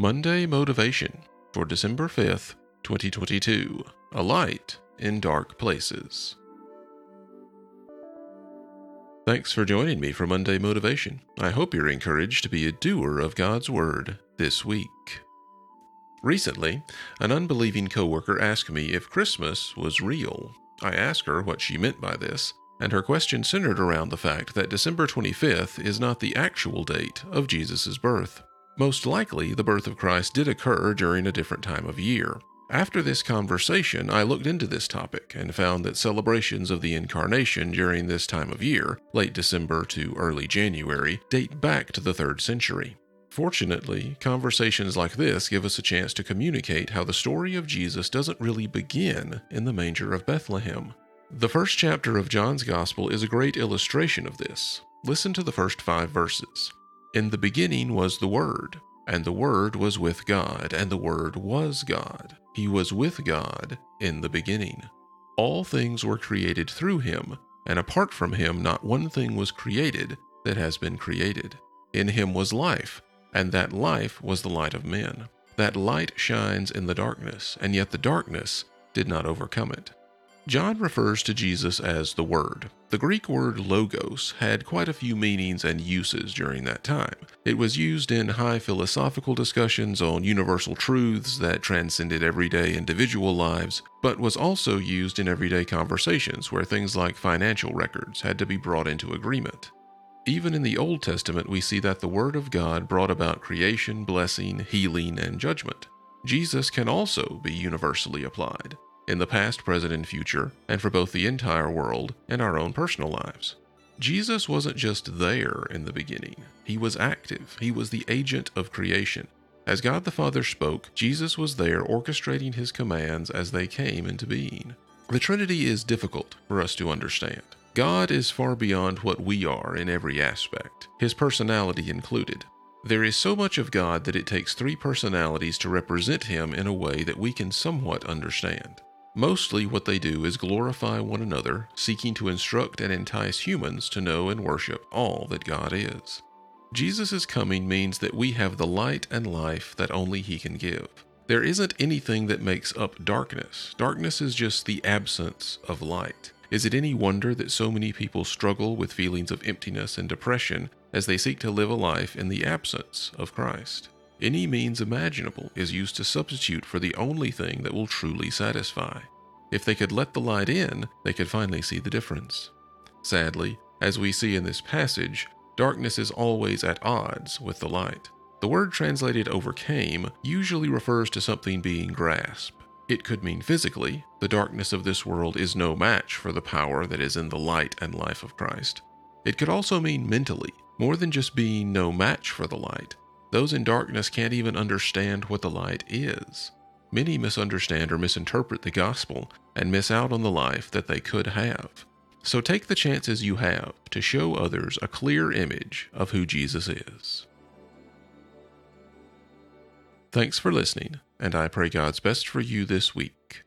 Monday Motivation for December 5th, 2022. A Light in Dark Places. Thanks for joining me for Monday Motivation. I hope you're encouraged to be a doer of God's Word this week. Recently, an unbelieving coworker asked me if Christmas was real. I asked her what she meant by this, and her question centered around the fact that December 25th is not the actual date of Jesus' birth. Most likely, the birth of Christ did occur during a different time of year. After this conversation, I looked into this topic and found that celebrations of the Incarnation during this time of year, late December to early January, date back to the 3rd century. Fortunately, conversations like this give us a chance to communicate how the story of Jesus doesn't really begin in the manger of Bethlehem. The first chapter of John's Gospel is a great illustration of this. Listen to the first 5 verses. In the beginning was the Word, and the Word was with God, and the Word was God. He was with God in the beginning. All things were created through Him, and apart from Him not one thing was created that has been created. In Him was life, and that life was the light of men. That light shines in the darkness, and yet the darkness did not overcome it. John refers to Jesus as the Word. The Greek word logos had quite a few meanings and uses during that time. It was used in high philosophical discussions on universal truths that transcended everyday individual lives, but was also used in everyday conversations where things like financial records had to be brought into agreement. Even in the Old Testament, we see that the Word of God brought about creation, blessing, healing, and judgment. Jesus can also be universally applied in the past, present, and future, and for both the entire world and our own personal lives. Jesus wasn't just there in the beginning. He was active. He was the agent of creation. As God the Father spoke, Jesus was there orchestrating His commands as they came into being. The Trinity is difficult for us to understand. God is far beyond what we are in every aspect, His personality included. There is so much of God that it takes 3 personalities to represent Him in a way that we can somewhat understand. Mostly what they do is glorify one another, seeking to instruct and entice humans to know and worship all that God is. Jesus' coming means that we have the light and life that only He can give. There isn't anything that makes up darkness. Darkness is just the absence of light. Is it any wonder that so many people struggle with feelings of emptiness and depression as they seek to live a life in the absence of Christ? Any means imaginable is used to substitute for the only thing that will truly satisfy. If they could let the light in, they could finally see the difference. Sadly, as we see in this passage, darkness is always at odds with the light. The word translated overcame usually refers to something being grasped. It could mean physically, the darkness of this world is no match for the power that is in the light and life of Christ. It could also mean mentally, more than just being no match for the light. Those in darkness can't even understand what the light is. Many misunderstand or misinterpret the gospel and miss out on the life that they could have. So take the chances you have to show others a clear image of who Jesus is. Thanks for listening, and I pray God's best for you this week.